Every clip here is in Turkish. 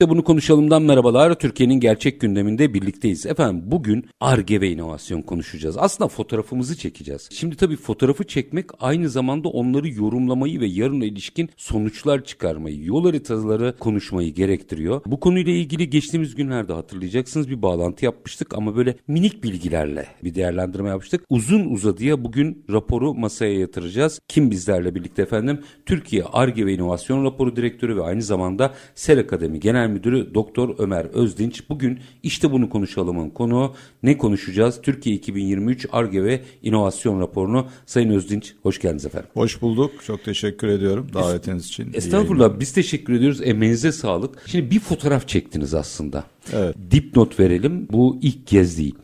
İşte Bunu Konuşalım'dan merhabalar. Türkiye'nin gerçek gündeminde birlikteyiz. Efendim bugün Ar-Ge ve inovasyon konuşacağız. Aslında fotoğrafımızı çekeceğiz. Şimdi tabii fotoğrafı çekmek aynı zamanda onları yorumlamayı ve yarına ilişkin sonuçlar çıkarmayı, yol haritaları konuşmayı gerektiriyor. Bu konuyla ilgili geçtiğimiz günlerde hatırlayacaksınız bir bağlantı yapmıştık ama böyle minik bilgilerle bir değerlendirme yapmıştık. Uzun uzadıya bugün raporu masaya yatıracağız. Kim bizlerle birlikte efendim? Türkiye Ar-Ge ve İnovasyon Raporu Direktörü ve aynı zamanda Ser Akademi Genel Müdürü Dr. Ömer Özdinç. Bugün işte bunu konuşalımın konuğu. Ne konuşacağız? Türkiye 2023 Ar-Ge ve İnovasyon Raporunu. Sayın Özdinç, hoş geldiniz efendim. Hoş bulduk. Çok teşekkür ediyorum davetiniz için. Estağfurullah. Biz teşekkür ediyoruz. Emeğinize sağlık. Şimdi bir fotoğraf çektiniz aslında. Evet. Dipnot verelim. Bu ilk kez değil.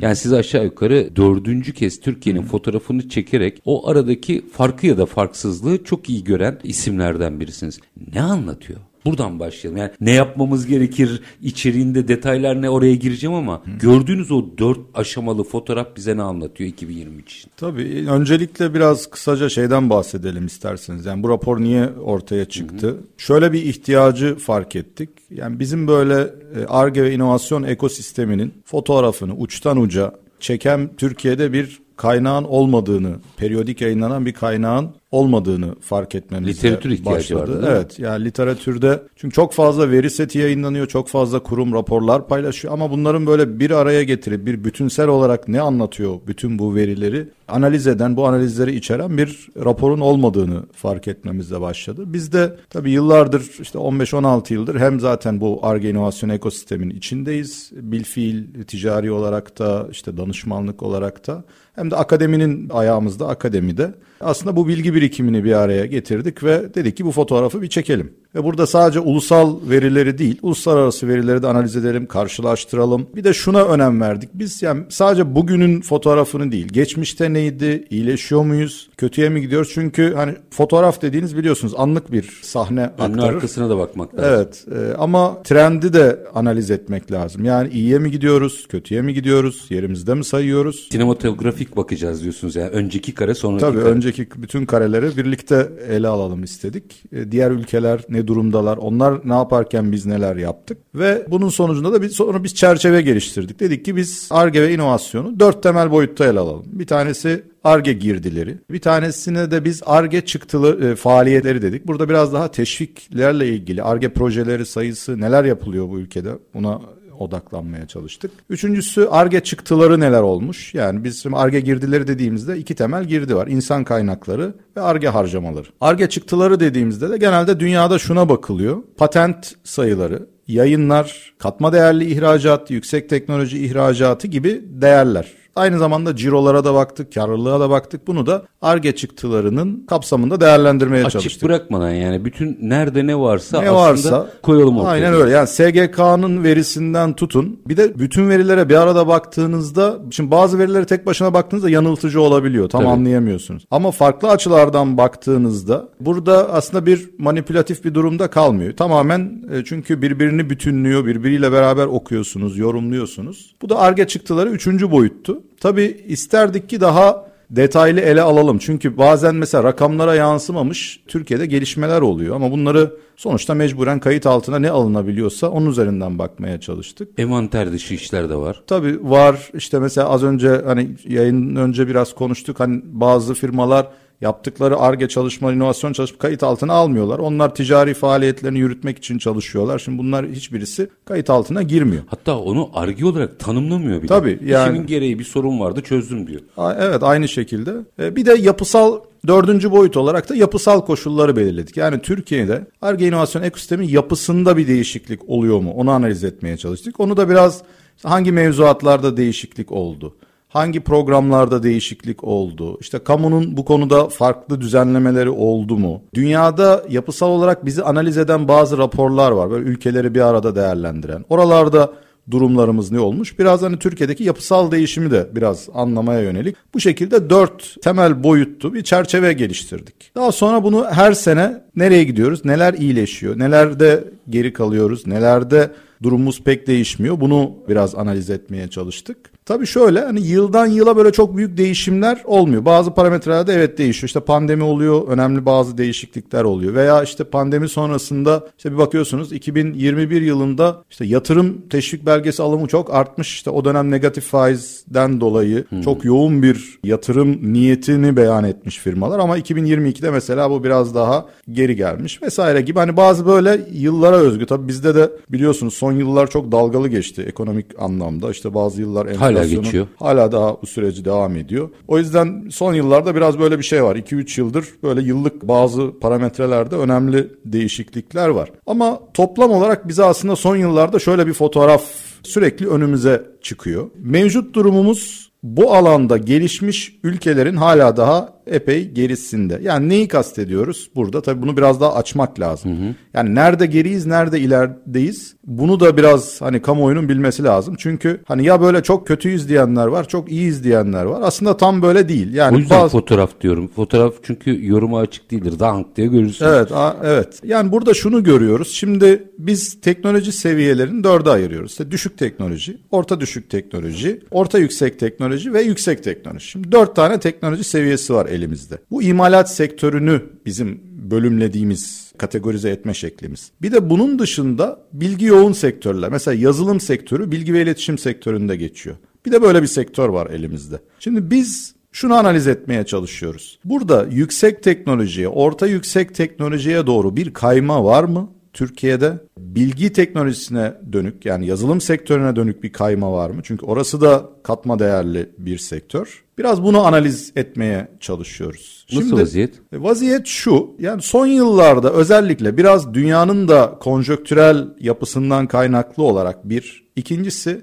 Yani siz aşağı yukarı 4. kez Türkiye'nin fotoğrafını çekerek o aradaki farkı ya da farksızlığı çok iyi gören isimlerden birisiniz. Ne anlatıyor? Buradan başlayalım. Yani ne yapmamız gerekir, içeriğinde detaylar ne, oraya gireceğim ama gördüğünüz o 4 aşamalı fotoğraf bize ne anlatıyor 2023 için? Tabii öncelikle biraz kısaca şeyden bahsedelim isterseniz. Yani bu rapor niye ortaya çıktı? Şöyle bir ihtiyacı fark ettik. Yani bizim böyle Ar-Ge ve inovasyon ekosisteminin fotoğrafını uçtan uca çeken Türkiye'de bir kaynağın olmadığını, periyodik yayınlanan bir kaynağın olmadığını fark etmemizde başladı. Literatür ihtiyacı vardı. Evet, yani literatürde çünkü çok fazla veri seti yayınlanıyor, çok fazla kurum raporlar paylaşıyor ama bunların böyle bir araya getirip bir bütünsel olarak ne anlatıyor bütün bu verileri analiz eden, bu analizleri içeren bir raporun olmadığını fark etmemizde başladı. Biz de tabii yıllardır işte 15-16 yıldır hem zaten bu Ar-Ge inovasyon ekosisteminin içindeyiz. Bilfiil ticari olarak da işte danışmanlık olarak da hem de akademinin ayağımızda, akademide. Aslında bu bilgi birikimini bir araya getirdik ve dedik ki bu fotoğrafı bir çekelim. Ve burada sadece ulusal verileri değil, uluslararası verileri de analiz edelim, karşılaştıralım. Bir de şuna önem verdik. Biz yani sadece bugünün fotoğrafını değil, geçmişte neydi, iyileşiyor muyuz, kötüye mi gidiyoruz? Çünkü hani fotoğraf dediğiniz biliyorsunuz anlık bir sahne aktarır. Önlü arkasına da bakmak lazım. Evet, ama trendi de analiz etmek lazım. Yani iyiye mi gidiyoruz, kötüye mi gidiyoruz, yerimizde mi sayıyoruz? Sinematografik bakacağız diyorsunuz yani önceki kare sonraki kare. Tabii önceki bütün kareleri birlikte ele alalım istedik. Diğer ülkeler ne durumdalar, onlar ne yaparken biz neler yaptık ve bunun sonucunda da biz çerçeve geliştirdik. Dedik ki biz Ar-Ge ve inovasyonu 4 temel boyutta ele alalım. Bir tanesi Ar-Ge girdileri, bir tanesine de biz Ar-Ge çıktılı faaliyetleri dedik. Burada biraz daha teşviklerle ilgili Ar-Ge projeleri sayısı neler yapılıyor bu ülkede buna odaklanmaya çalıştık. Üçüncüsü Ar-Ge çıktıları neler olmuş? Yani biz Ar-Ge girdileri dediğimizde 2 temel girdi var. İnsan kaynakları ve Ar-Ge harcamaları. Ar-Ge çıktıları dediğimizde de genelde dünyada şuna bakılıyor. Patent sayıları, yayınlar, katma değerli ihracat, yüksek teknoloji ihracatı gibi değerler. Aynı zamanda cirolara da baktık, karlılığa da baktık. Bunu da Ar-Ge çıktılarının kapsamında değerlendirmeye çalıştık. Açık bırakmadan yani bütün nerede ne varsa aslında koyalım ortaya. Aynen öyle. Yani SGK'nın verisinden tutun. Bir de bütün verilere bir arada baktığınızda, şimdi bazı verilere tek başına baktığınızda yanıltıcı olabiliyor. Tam anlayamıyorsunuz. Ama farklı açılardan baktığınızda burada aslında bir manipülatif bir durumda kalmıyor. Tamamen çünkü birbirini bütünlüyor, birbiriyle beraber okuyorsunuz, yorumluyorsunuz. Bu da Ar-Ge çıktıları 3. boyuttu. Tabii isterdik ki daha detaylı ele alalım. Çünkü bazen mesela rakamlara yansımamış Türkiye'de gelişmeler oluyor ama bunları sonuçta mecburen kayıt altına ne alınabiliyorsa onun üzerinden bakmaya çalıştık. Envanter dışı işler de var. Tabii var. İşte mesela az önce hani yayının önce biraz konuştuk. Hani bazı firmalar yaptıkları Ar-Ge çalışma, inovasyon çalışma kayıt altına almıyorlar. Onlar ticari faaliyetlerini yürütmek için çalışıyorlar. Şimdi bunlar hiçbirisi kayıt altına girmiyor. Hatta onu Ar-Ge olarak tanımlamıyor bile. Tabii yani. İşimin gereği bir sorun vardı çözdüm diyor. Evet aynı şekilde. Bir de yapısal 4. boyut olarak da yapısal koşulları belirledik. Yani Türkiye'de Ar-Ge inovasyon ekosisteminin yapısında bir değişiklik oluyor mu? Onu analiz etmeye çalıştık. Onu da biraz hangi mevzuatlarda değişiklik oldu? Hangi programlarda değişiklik oldu? İşte kamunun bu konuda farklı düzenlemeleri oldu mu? Dünyada yapısal olarak bizi analiz eden bazı raporlar var. Böyle ülkeleri bir arada değerlendiren. Oralarda durumlarımız ne olmuş? Biraz hani Türkiye'deki yapısal değişimi de biraz anlamaya yönelik. Bu şekilde 4 temel boyutlu bir çerçeve geliştirdik. Daha sonra bunu her sene nereye gidiyoruz? Neler iyileşiyor? Nelerde geri kalıyoruz? Nelerde durumumuz pek değişmiyor? Bunu biraz analiz etmeye çalıştık. Tabii şöyle, hani yıldan yıla böyle çok büyük değişimler olmuyor. Bazı parametrelerde evet değişiyor. İşte pandemi oluyor, önemli bazı değişiklikler oluyor. Veya işte pandemi sonrasında işte bir bakıyorsunuz 2021 yılında işte yatırım teşvik belgesi alımı çok artmış. İşte o dönem negatif faizden dolayı çok yoğun bir yatırım niyetini beyan etmiş firmalar. Ama 2022'de mesela bu biraz daha geri gelmiş vesaire gibi. Hani bazı böyle yıllara özgü. Tabii bizde de biliyorsunuz son yıllar çok dalgalı geçti ekonomik anlamda. İşte bazı yıllar hala geçiyor. Hala daha bu süreci devam ediyor. O yüzden son yıllarda biraz böyle bir şey var. 2-3 yıldır böyle yıllık bazı parametrelerde önemli değişiklikler var. Ama toplam olarak bize aslında son yıllarda şöyle bir fotoğraf sürekli önümüze çıkıyor. Mevcut durumumuz bu alanda gelişmiş ülkelerin hala daha epey gerisinde. Yani neyi kastediyoruz burada? Tabii bunu biraz daha açmak lazım. Yani nerede geriyiz, nerede ilerideyiz? Bunu da biraz hani kamuoyunun bilmesi lazım. Çünkü hani ya böyle çok kötüyüz diyenler var, çok iyiyiz diyenler var. Aslında tam böyle değil. Yani o yüzden fotoğraf diyorum. Fotoğraf çünkü yoruma açık değildir. Dank diye görürsünüz. Evet. Yani burada şunu görüyoruz. Şimdi biz teknoloji seviyelerini dörde ayırıyoruz. İşte düşük teknoloji, orta düşük teknoloji, orta yüksek teknoloji ve yüksek teknoloji. Şimdi 4 tane teknoloji seviyesi var elimizde. Bu imalat sektörünü bizim bölümlediğimiz, kategorize etme şeklimiz. Bir de bunun dışında bilgi yoğun sektörler. Mesela yazılım sektörü bilgi ve iletişim sektöründe geçiyor. Bir de böyle bir sektör var elimizde. Şimdi biz şunu analiz etmeye çalışıyoruz. Burada yüksek teknolojiye, orta yüksek teknolojiye doğru bir kayma var mı? Türkiye'de bilgi teknolojisine dönük, yani yazılım sektörüne dönük bir kayma var mı? Çünkü orası da katma değerli bir sektör. Biraz bunu analiz etmeye çalışıyoruz. Nasıl vaziyet? Vaziyet şu, yani son yıllarda özellikle biraz dünyanın da konjonktürel yapısından kaynaklı olarak bir. İkincisi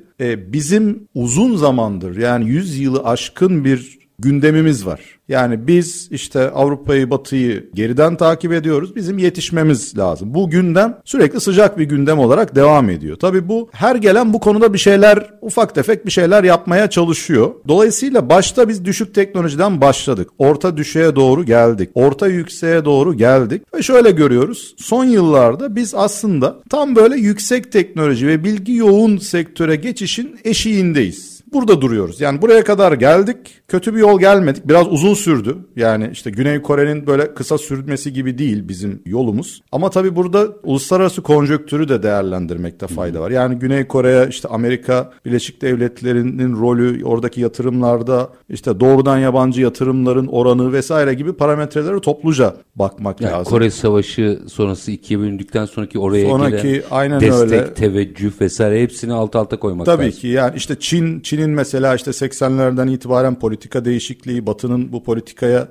bizim uzun zamandır, yani 100 yılı aşkın bir gündemimiz var. Yani biz işte Avrupa'yı, Batı'yı geriden takip ediyoruz. Bizim yetişmemiz lazım. Bu gündem sürekli sıcak bir gündem olarak devam ediyor. Tabii bu her gelen bu konuda bir şeyler, ufak tefek bir şeyler yapmaya çalışıyor. Dolayısıyla başta biz düşük teknolojiden başladık. Orta düşüğe doğru geldik. Orta yükseğe doğru geldik. Ve şöyle görüyoruz. Son yıllarda biz aslında tam böyle yüksek teknoloji ve bilgi yoğun sektöre geçişin eşiğindeyiz. Burada duruyoruz. Yani buraya kadar geldik. Kötü bir yol gelmedik. Biraz uzun sürdü. Yani işte Güney Kore'nin böyle kısa sürmesi gibi değil bizim yolumuz. Ama tabii burada uluslararası konjonktürü de değerlendirmekte fayda var. Yani Güney Kore'ye işte Amerika Birleşik Devletleri'nin rolü, oradaki yatırımlarda işte doğrudan yabancı yatırımların oranı vesaire gibi parametrelere topluca bakmak yani lazım. Kore Savaşı sonrası ikiye bölündükten sonraki oraya gelen destek, öyle teveccüh vesaire hepsini alt alta koymak tabii lazım. Tabii ki yani işte Çin'in mesela işte 80'lerden itibaren politika değişikliği, Batı'nın bu politikaya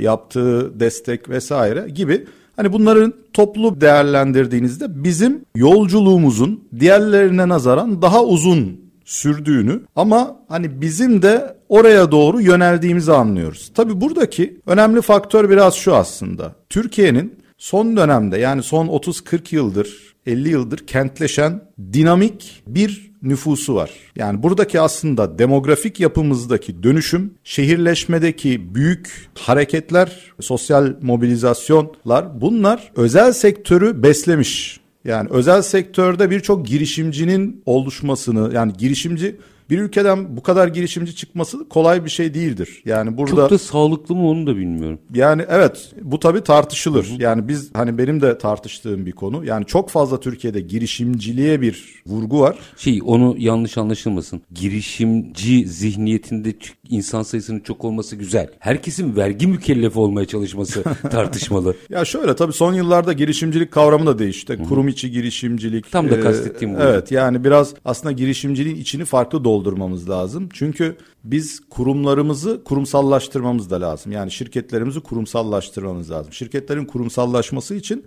yaptığı destek vesaire gibi, hani bunların toplu değerlendirdiğinizde bizim yolculuğumuzun diğerlerine nazaran daha uzun sürdüğünü ama hani bizim de oraya doğru yöneldiğimizi anlıyoruz. Tabii buradaki önemli faktör biraz şu aslında. Türkiye'nin son dönemde, yani son 30-40 yıldır, 50 yıldır kentleşen dinamik bir nüfusu var. Yani buradaki aslında demografik yapımızdaki dönüşüm, şehirleşmedeki büyük hareketler, sosyal mobilizasyonlar, bunlar özel sektörü beslemiş. Yani özel sektörde birçok girişimcinin oluşmasını, yani girişimci, bir ülkeden bu kadar girişimci çıkması kolay bir şey değildir. Yani burada çok da sağlıklı mı onu da bilmiyorum. Yani evet, bu tabii tartışılır. Yani biz hani benim de tartıştığım bir konu. Yani çok fazla Türkiye'de girişimciliğe bir vurgu var. Onu yanlış anlaşılmasın. Girişimci zihniyetinde insan sayısının çok olması güzel. Herkesin vergi mükellefi olmaya çalışması tartışmalı. Ya şöyle, tabii son yıllarda girişimcilik kavramı da değişti. Kurum içi girişimcilik. Tam da kastettiğim bu. Evet, yani biraz aslında girişimciliğin içini farklı doldurmamız lazım. Çünkü biz kurumlarımızı kurumsallaştırmamız da lazım. Yani şirketlerimizi kurumsallaştırmamız lazım. Şirketlerin kurumsallaşması için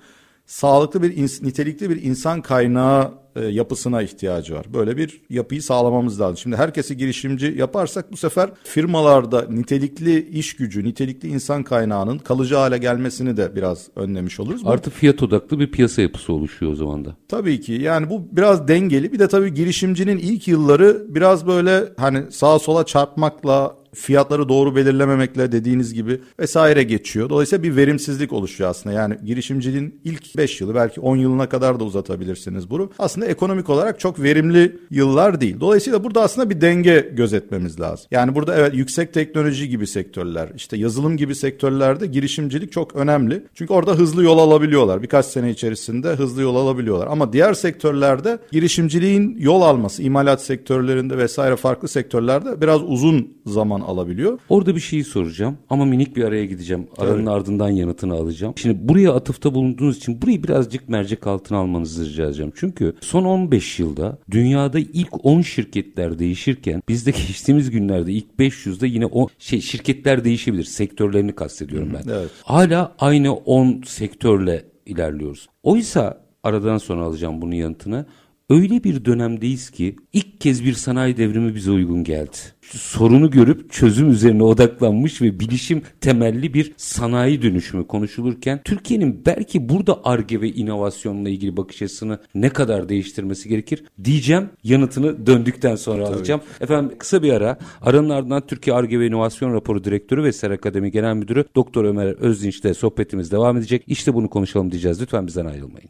sağlıklı bir nitelikli bir insan kaynağı yapısına ihtiyacı var. Böyle bir yapıyı sağlamamız lazım. Şimdi herkesi girişimci yaparsak bu sefer firmalarda nitelikli iş gücü, nitelikli insan kaynağının kalıcı hale gelmesini de biraz önlemiş oluruz. Artık fiyat odaklı bir piyasa yapısı oluşuyor o zaman da. Tabii ki yani bu biraz dengeli. Bir de tabii girişimcinin ilk yılları biraz böyle hani sağa sola çarpmakla, fiyatları doğru belirlememekle dediğiniz gibi vesaire geçiyor. Dolayısıyla bir verimsizlik oluşuyor aslında. Yani girişimciliğin ilk 5 yılı belki 10 yılına kadar da uzatabilirsiniz bunu. Aslında ekonomik olarak çok verimli yıllar değil. Dolayısıyla burada aslında bir denge gözetmemiz lazım. Yani burada evet yüksek teknoloji gibi sektörler, işte yazılım gibi sektörlerde girişimcilik çok önemli. Çünkü orada hızlı yol alabiliyorlar. Birkaç sene içerisinde hızlı yol alabiliyorlar. Ama diğer sektörlerde girişimciliğin yol alması, imalat sektörlerinde vesaire farklı sektörlerde biraz uzun zaman alabiliyor. Orada bir şeyi soracağım ama minik bir araya gideceğim. Aranın ardından yanıtını alacağım. Şimdi buraya atıfta bulunduğunuz için burayı birazcık mercek altına almanızı rica edeceğim. Çünkü son 15 yılda dünyada ilk 10 şirketler değişirken bizde geçtiğimiz günlerde ilk 500'de yine şirketler değişebilir. Sektörlerini kastediyorum ben. Evet. Hala aynı 10 sektörle ilerliyoruz. Oysa aradan sonra alacağım bunun yanıtını. Öyle bir dönemdeyiz ki ilk kez bir sanayi devrimi bize uygun geldi. Sorunu görüp çözüm üzerine odaklanmış ve bilişim temelli bir sanayi dönüşümü konuşulurken Türkiye'nin belki burada Ar-Ge ve inovasyonla ilgili bakış açısını ne kadar değiştirmesi gerekir diyeceğim, yanıtını döndükten sonra alacağım. Efendim kısa bir ara, aranın ardından Türkiye Ar-Ge ve İnovasyon Raporu Direktörü ve Ser Akademi Genel Müdürü Dr. Ömer Özdinç ile sohbetimiz devam edecek. İşte bunu konuşalım diyeceğiz. Lütfen bizden ayrılmayın.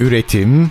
Üretim,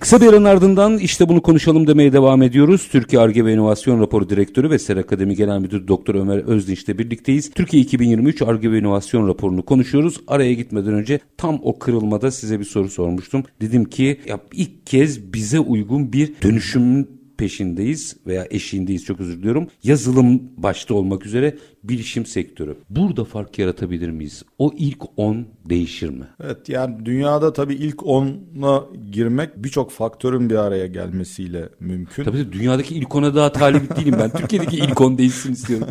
Kısa bir aranın ardından işte bunu konuşalım demeye devam ediyoruz. Türkiye Ar-Ge ve İnovasyon Raporu Direktörü ve Ser Akademi Genel Müdürü Dr. Ömer Özdinç ile birlikteyiz. Türkiye 2023 Ar-Ge ve İnovasyon Raporu'nu konuşuyoruz. Araya gitmeden önce tam o kırılmada size bir soru sormuştum. Dedim ki ya ilk kez bize uygun bir dönüşümün peşindeyiz veya eşiğindeyiz, çok özür diliyorum. Yazılım başta olmak üzere bilişim sektörü. Burada fark yaratabilir miyiz? O ilk 10 değişir mi? Evet, yani dünyada tabii ilk 10'a girmek birçok faktörün bir araya gelmesiyle mümkün. Tabii dünyadaki ilk 10'a daha talip değilim ben. Türkiye'deki ilk 10 değişsin istiyorum.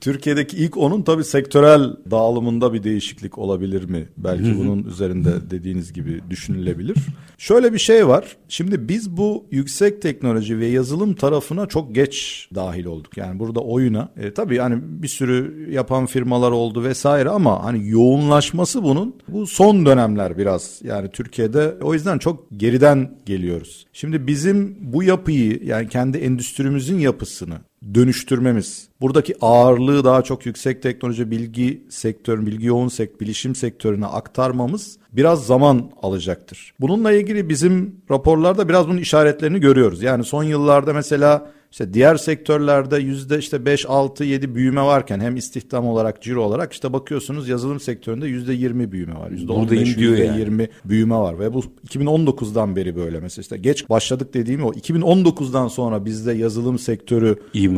Türkiye'deki ilk 10'un tabii sektörel dağılımında bir değişiklik olabilir mi? Belki bunun üzerinde dediğiniz gibi düşünülebilir. Şöyle bir şey var. Şimdi biz bu yüksek teknoloji ve yazılım tarafına çok geç dahil olduk. Yani burada oyuna tabii hani bir sürü yapan firmalar oldu vesaire ama hani yoğunlaşması bunun bu son dönemler biraz yani Türkiye'de, o yüzden çok geriden geliyoruz. Şimdi bizim bu yapıyı, yani kendi endüstrimizin yapısını dönüştürmemiz, buradaki ağırlığı daha çok yüksek teknoloji, bilişim sektörüne aktarmamız biraz zaman alacaktır. Bununla ilgili bizim raporlarda biraz bunun işaretlerini görüyoruz. Yani son yıllarda mesela İşte diğer sektörlerde %5, 6, 7 büyüme varken hem istihdam olarak, ciro olarak işte bakıyorsunuz yazılım sektöründe %20 büyüme var. %15, %20 büyüme var ve bu 2019'dan beri böyle. Mesela işte geç başladık dediğim o, 2019'dan sonra bizde yazılım sektörü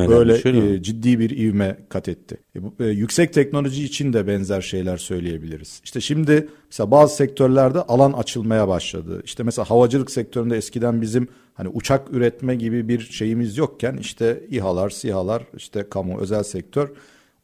böyle ciddi bir ivme kat etti. Yüksek teknoloji için de benzer şeyler söyleyebiliriz. İşte şimdi mesela bazı sektörlerde alan açılmaya başladı. İşte mesela havacılık sektöründe eskiden bizim hani uçak üretme gibi bir şeyimiz yokken işte İHA'lar, SİHA'lar, işte kamu, özel sektör,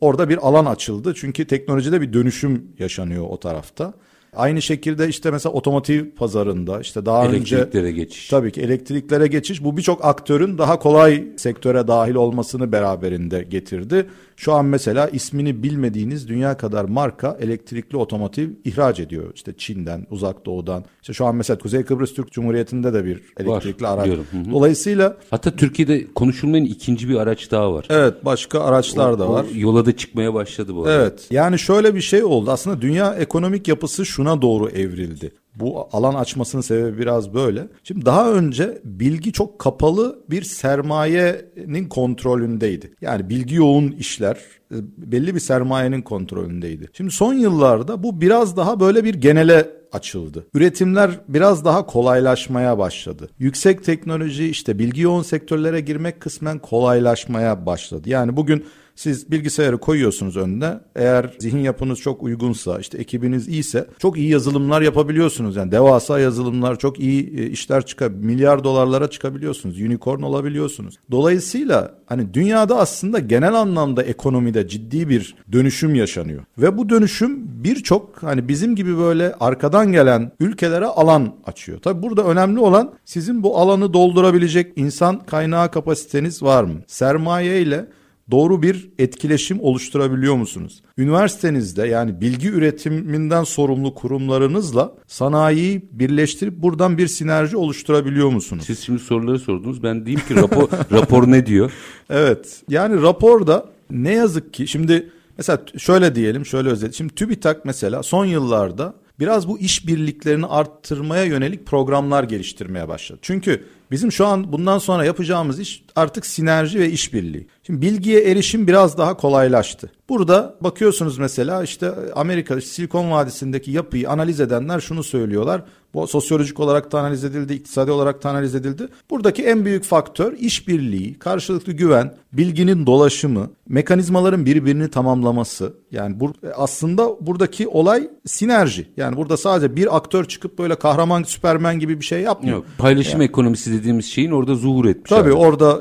orada bir alan açıldı. Çünkü teknolojide bir dönüşüm yaşanıyor o tarafta. Aynı şekilde işte mesela otomotiv pazarında işte daha elektriklere geçiş. Tabii ki elektriklere geçiş, bu birçok aktörün daha kolay sektöre dahil olmasını beraberinde getirdi. Şu an mesela ismini bilmediğiniz dünya kadar marka elektrikli otomotiv ihraç ediyor. İşte Çin'den, Uzak Doğu'dan. İşte şu an mesela Kuzey Kıbrıs Türk Cumhuriyeti'nde de bir elektrikli araç. Dolayısıyla hatta Türkiye'de konuşulmayan ikinci bir araç daha var. Evet, başka araçlar da var. Yola da çıkmaya başladı bu arada. Evet. Yani şöyle bir şey oldu. Aslında dünya ekonomik yapısı şuna doğru evrildi. Bu alan açmasının sebebi biraz böyle. Şimdi daha önce bilgi çok kapalı bir sermayenin kontrolündeydi. Yani bilgi yoğun işler belli bir sermayenin kontrolündeydi. Şimdi son yıllarda bu biraz daha böyle bir genele açıldı. Üretimler biraz daha kolaylaşmaya başladı. Yüksek teknoloji, işte bilgi yoğun sektörlere girmek kısmen kolaylaşmaya başladı. Yani bugün Siz bilgisayarı koyuyorsunuz önüne. Eğer zihin yapınız çok uygunsa, işte ekibiniz iyiyse çok iyi yazılımlar yapabiliyorsunuz. Yani devasa yazılımlar, çok iyi işler çıkabiliyor. Milyar dolarlara çıkabiliyorsunuz. Unicorn olabiliyorsunuz. Dolayısıyla hani dünyada aslında genel anlamda ekonomide ciddi bir dönüşüm yaşanıyor. Ve bu dönüşüm birçok hani bizim gibi böyle arkadan gelen ülkelere alan açıyor. Tabii burada önemli olan sizin bu alanı doldurabilecek insan kaynağı kapasiteniz var mı? Sermaye ile doğru bir etkileşim oluşturabiliyor musunuz? Üniversitenizde yani bilgi üretiminden sorumlu kurumlarınızla sanayiyi birleştirip buradan bir sinerji oluşturabiliyor musunuz? Siz şimdi soruları sordunuz. Ben diyeyim ki rapor ne diyor? Evet. Yani raporda ne yazık ki şimdi mesela şöyle diyelim, şöyle özetleyeyim. Şimdi TÜBİTAK mesela son yıllarda biraz bu işbirliklerini arttırmaya yönelik programlar geliştirmeye başladı. Çünkü bizim şu an bundan sonra yapacağımız iş artık sinerji ve işbirliği. Şimdi bilgiye erişim biraz daha kolaylaştı. Burada bakıyorsunuz mesela işte Amerika'da Silikon Vadisi'ndeki yapıyı analiz edenler şunu söylüyorlar. Bu sosyolojik olarak da analiz edildi, iktisadi olarak da analiz edildi. Buradaki en büyük faktör işbirliği, karşılıklı güven, bilginin dolaşımı, mekanizmaların birbirini tamamlaması. Yani aslında buradaki olay sinerji. Yani burada sadece bir aktör çıkıp böyle kahraman Süpermen gibi bir şey yapmıyor. Yok, paylaşım yani ekonomisi dediğimiz şeyin orada zuhur etmiş. Tabii abi. Orada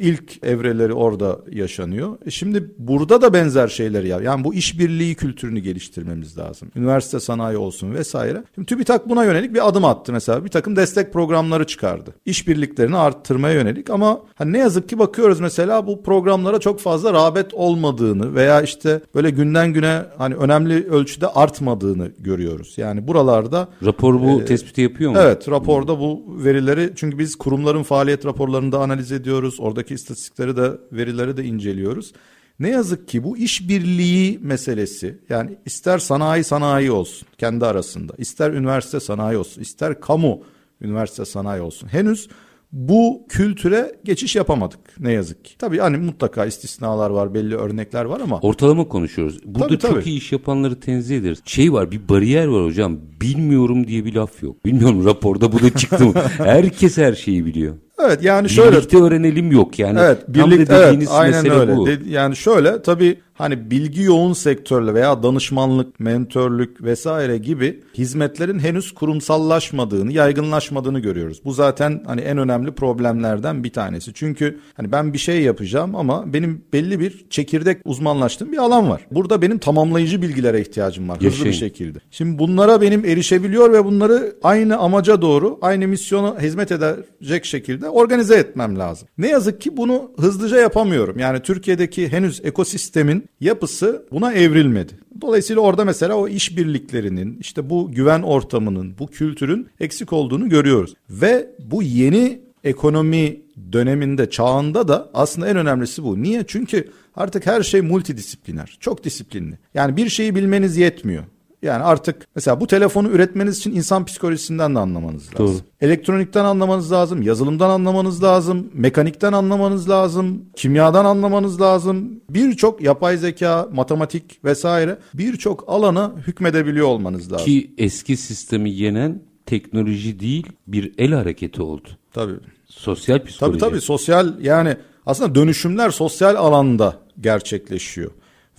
ilk evreleri orada yaşanıyor. Şimdi burada da benzer şeyler ya. Yani bu işbirliği kültürünü geliştirmemiz lazım. Üniversite sanayi olsun vesaire. Şimdi TÜBİTAK buna yönelik bir adım attı mesela. Bir takım destek programları çıkardı. İşbirliklerini arttırmaya yönelik ama hani ne yazık ki bakıyoruz mesela bu programlara çok fazla rağbet olmadığını veya işte böyle günden güne hani önemli ölçüde artmadığını görüyoruz. Yani buralarda rapor bu tespiti yapıyor mu? Evet, raporda bu verileri çünkü biz kurumların faaliyet raporlarını da analiz ediyoruz. Oradaki istatistikleri de verileri de inceliyoruz. Ne yazık ki bu işbirliği meselesi yani ister sanayi olsun kendi arasında, ister üniversite sanayi olsun, ister kamu üniversite sanayi olsun henüz bu kültüre geçiş yapamadık ne yazık ki. Tabii hani mutlaka istisnalar var, belli örnekler var ama. Ortalama konuşuyoruz. Burada tabii. Çok iyi iş yapanları tenzih ederiz. Şey var, bir bariyer var hocam, bilmiyorum diye bir laf yok. Bilmiyorum raporda bu da çıktı mı? Herkes her şeyi biliyor. Evet yani şöyle. Birlikte öğrenelim yok yani. Evet birlikte evet, aynen öyle. Bu. Yani şöyle tabii hani bilgi yoğun sektörle veya danışmanlık, mentörlük vesaire gibi hizmetlerin henüz kurumsallaşmadığını, yaygınlaşmadığını görüyoruz. Bu zaten hani en önemli problemlerden bir tanesi. Çünkü hani ben bir şey yapacağım ama benim belli bir çekirdek uzmanlaştığım bir alan var. Burada benim tamamlayıcı bilgilere ihtiyacım var hızlı bir şekilde. Şimdi bunlara benim erişebiliyor ve bunları aynı amaca doğru, aynı misyona hizmet edecek şekilde organize etmem lazım. Ne yazık ki bunu hızlıca yapamıyorum. Yani Türkiye'deki henüz ekosistemin yapısı buna evrilmedi. Dolayısıyla orada mesela o işbirliklerinin, işte bu güven ortamının, bu kültürün eksik olduğunu görüyoruz. Ve bu yeni ekonomi döneminde, çağında da aslında en önemlisi bu. Niye? Çünkü artık her şey multidisipliner, çok disiplinli. Yani bir şeyi bilmeniz yetmiyor. Yani artık mesela bu telefonu üretmeniz için insan psikolojisinden de anlamanız lazım. Doğru. Elektronikten anlamanız lazım, yazılımdan anlamanız lazım, mekanikten anlamanız lazım, kimyadan anlamanız lazım. Birçok yapay zeka, matematik vesaire birçok alana hükmedebiliyor olmanız lazım. Ki eski sistemi yenen teknoloji değil bir el hareketi oldu. Tabii. Sosyal psikoloji. Tabii sosyal yani aslında dönüşümler sosyal alanda gerçekleşiyor.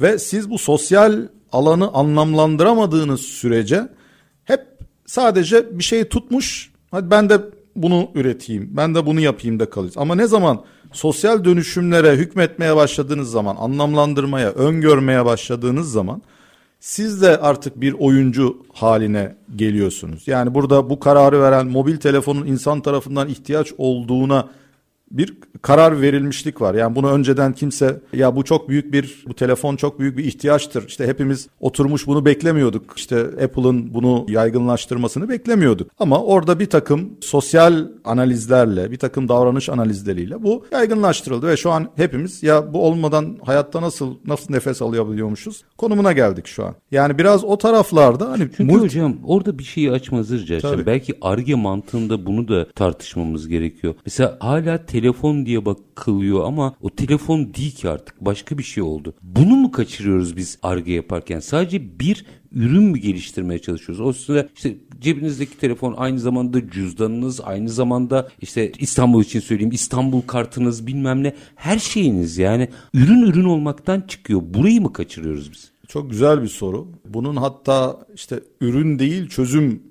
Ve siz bu sosyal alanı anlamlandıramadığınız sürece hep sadece bir şeyi tutmuş, hadi ben de bunu üreteyim, ben de bunu yapayım da kalıyoruz. Ama ne zaman sosyal dönüşümlere hükmetmeye başladığınız zaman, anlamlandırmaya, öngörmeye başladığınız zaman siz de artık bir oyuncu haline geliyorsunuz. Yani burada bu kararı veren mobil telefonun insan tarafından ihtiyaç olduğuna bir karar verilmişlik var. Yani bunu önceden kimse ya bu telefon çok büyük bir ihtiyaçtır. İşte hepimiz oturmuş bunu beklemiyorduk. İşte Apple'ın bunu yaygınlaştırmasını beklemiyorduk. Ama orada bir takım sosyal analizlerle, bir takım davranış analizleriyle bu yaygınlaştırıldı ve şu an hepimiz ya bu olmadan hayatta nasıl nefes alabiliyormuşuz konumuna geldik şu an. Yani biraz o taraflarda hani çünkü hocam orada bir şeyi açmazırca belki Ar-Ge mantığında bunu da tartışmamız gerekiyor. Mesela hala telefon diye bakılıyor ama o telefon değil ki artık, başka bir şey oldu. Bunu mu kaçırıyoruz biz Ar-Ge yaparken? Sadece bir ürün mü geliştirmeye çalışıyoruz? O sırada işte cebinizdeki telefon aynı zamanda cüzdanınız, aynı zamanda işte İstanbul için söyleyeyim İstanbul kartınız, bilmem ne, her şeyiniz yani ürün olmaktan çıkıyor. Burayı mı kaçırıyoruz biz? Çok güzel bir soru. Bunun hatta işte ürün değil çözüm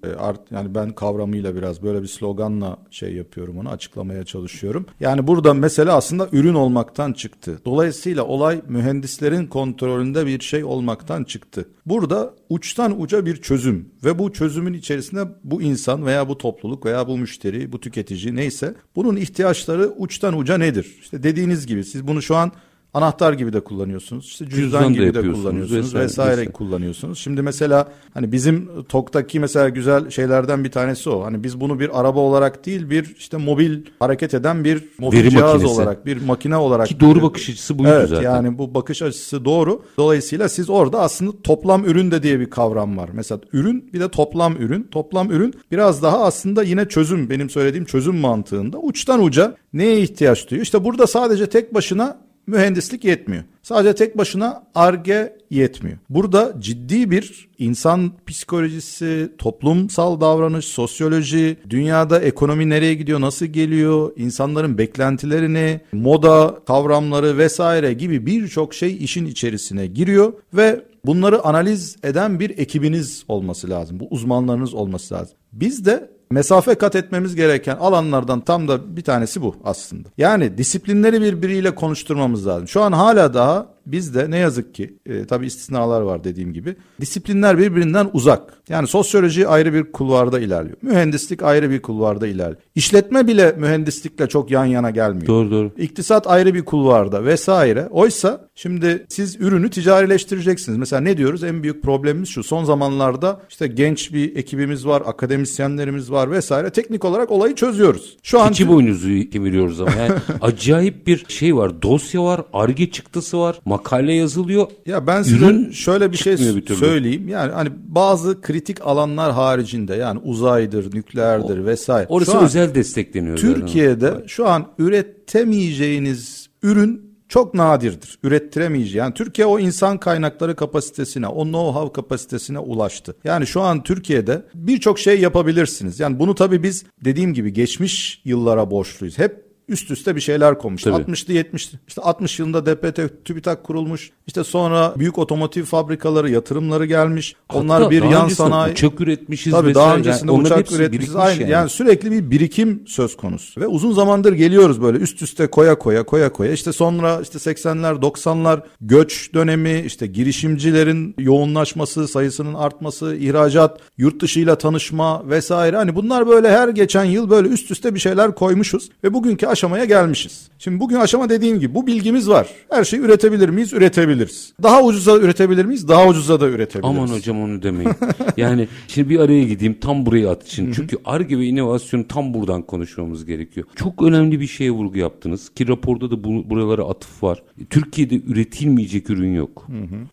yani ben kavramıyla biraz böyle bir sloganla şey yapıyorum, onu açıklamaya çalışıyorum. Yani burada mesele aslında ürün olmaktan çıktı. Dolayısıyla olay mühendislerin kontrolünde bir şey olmaktan çıktı. Burada uçtan uca bir çözüm ve bu çözümün içerisinde bu insan veya bu topluluk veya bu müşteri, bu tüketici neyse bunun ihtiyaçları uçtan uca nedir? İşte dediğiniz gibi siz bunu şu an anahtar gibi de kullanıyorsunuz, işte cüzdan gibi de kullanıyorsunuz vesaire kullanıyorsunuz. Şimdi mesela hani bizim TOK'taki mesela güzel şeylerden bir tanesi o. Hani biz bunu bir araba olarak değil, bir işte mobil hareket eden bir mobil cihaz olarak, bir makine olarak. Ki doğru bakış açısı buydu zaten. Evet, yani bu bakış açısı doğru. Dolayısıyla siz orada aslında toplam ürün de diye bir kavram var. Mesela ürün, bir de toplam ürün. Toplam ürün biraz daha aslında yine çözüm, benim söylediğim çözüm mantığında uçtan uca neye ihtiyaç duyuyor? İşte burada sadece tek başına mühendislik yetmiyor. Sadece tek başına Ar-Ge yetmiyor. Burada ciddi bir insan psikolojisi, toplumsal davranış, sosyoloji, dünyada ekonomi nereye gidiyor, nasıl geliyor, insanların beklentilerini, moda kavramları vesaire gibi birçok şey işin içerisine giriyor ve bunları analiz eden bir ekibiniz olması lazım. Bu uzmanlarınız olması lazım. Biz de mesafe kat etmemiz gereken alanlardan tam da bir tanesi bu aslında. Yani disiplinleri birbiriyle konuşturmamız lazım. Şu an hala daha bizde ne yazık ki tabii istisnalar var dediğim gibi, disiplinler birbirinden uzak. Yani sosyoloji ayrı bir kulvarda ilerliyor. Mühendislik ayrı bir kulvarda ilerliyor. İşletme bile mühendislikle çok yan yana gelmiyor. Doğru. İktisat ayrı bir kulvarda vesaire. Oysa şimdi siz ürünü ticarileştireceksiniz. Mesela ne diyoruz? En büyük problemimiz şu. Son zamanlarda işte genç bir ekibimiz var, akademisyenlerimiz var vesaire. Teknik olarak olayı çözüyoruz. Şu an boynuzu kemiriyoruz ama yani acayip bir şey var. Dosya var, Ar-Ge çıktısı var. Makale yazılıyor. Ya ben size şöyle bir şey söyleyeyim. Yani hani bazı kritik alanlar haricinde, yani uzaydır, nükleerdir vesaire. Orası özel destekleniyor. Türkiye'de yani şu an üretemeyeceğiniz ürün çok nadirdir. Ürettiremeyeceği. Yani Türkiye o insan kaynakları kapasitesine, o know-how kapasitesine ulaştı. Yani şu an Türkiye'de birçok şey yapabilirsiniz. Yani bunu tabii biz dediğim gibi geçmiş yıllara borçluyuz. Hep üst üste bir şeyler konmuş. 60'lı 70'li. İşte 60 yılında DPT, TÜBİTAK kurulmuş. İşte sonra büyük otomotiv fabrikaları, yatırımları gelmiş. Hatta onlar bir yan sanayi. Uçak üretmişiz. Tabii daha öncesinde yani uçak üretmişiz. Aynı. Yani sürekli bir birikim söz konusu. Ve uzun zamandır geliyoruz böyle üst üste koya koya. İşte sonra işte 80'ler 90'lar göç dönemi, işte girişimcilerin yoğunlaşması, sayısının artması, ihracat, yurt dışıyla tanışma vesaire. Hani bunlar böyle her geçen yıl böyle üst üste bir şeyler koymuşuz. Ve bugünkü aşamaya gelmişiz. Şimdi bugün aşama dediğim gibi bu bilgimiz var. Her şeyi üretebilir miyiz? Üretebiliriz. Daha ucuza üretebilir miyiz? Daha ucuza da üretebiliriz. Aman hocam onu demeyin. Yani şimdi bir araya gideyim, tam buraya at için. Çünkü Ar-Ge ve inovasyonu tam buradan konuşmamız gerekiyor. Çok önemli bir şeye vurgu yaptınız ki raporda da buralara atıf var. Türkiye'de üretilmeyecek ürün yok.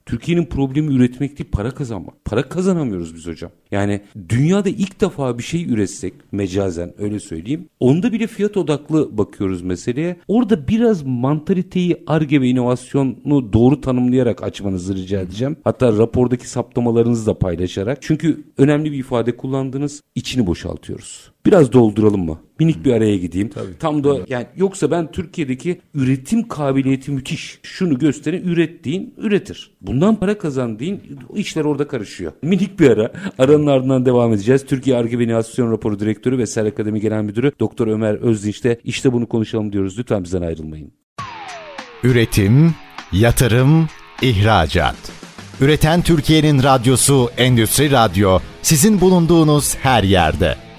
Türkiye'nin problemi üretmek değil, para kazanmak. Para kazanamıyoruz biz hocam. Yani dünyada ilk defa bir şey üretsek, mecazen öyle söyleyeyim, onda bile fiyat odaklı bakıyoruz meseleye. Orada biraz mantaliteyi, Ar-Ge ve inovasyonu doğru tanımlayarak açmanızı rica edeceğim. Hatta rapordaki saptamalarınızı da paylaşarak. Çünkü önemli bir ifade kullandınız. İçini boşaltıyoruz. Biraz dolduralım mı? Minik bir araya gideyim. Tabii. Tam da yani yoksa ben Türkiye'deki üretim kabiliyeti müthiş. Şunu gösterin, ürettiğin üretir. Bundan para kazan deyin, işler orada karışıyor. Minik bir ara. Aranın ardından devam edeceğiz. Türkiye Ar-Ge ve İnovasyon Raporu Direktörü ve Ser Akademi Genel Müdürü Dr. Ömer Özdinç'te İşte Bunu Konuşalım diyoruz. Lütfen bizden ayrılmayın. Üretim, yatırım, ihracat. Üreten Türkiye'nin radyosu Endüstri Radyo sizin bulunduğunuz her yerde.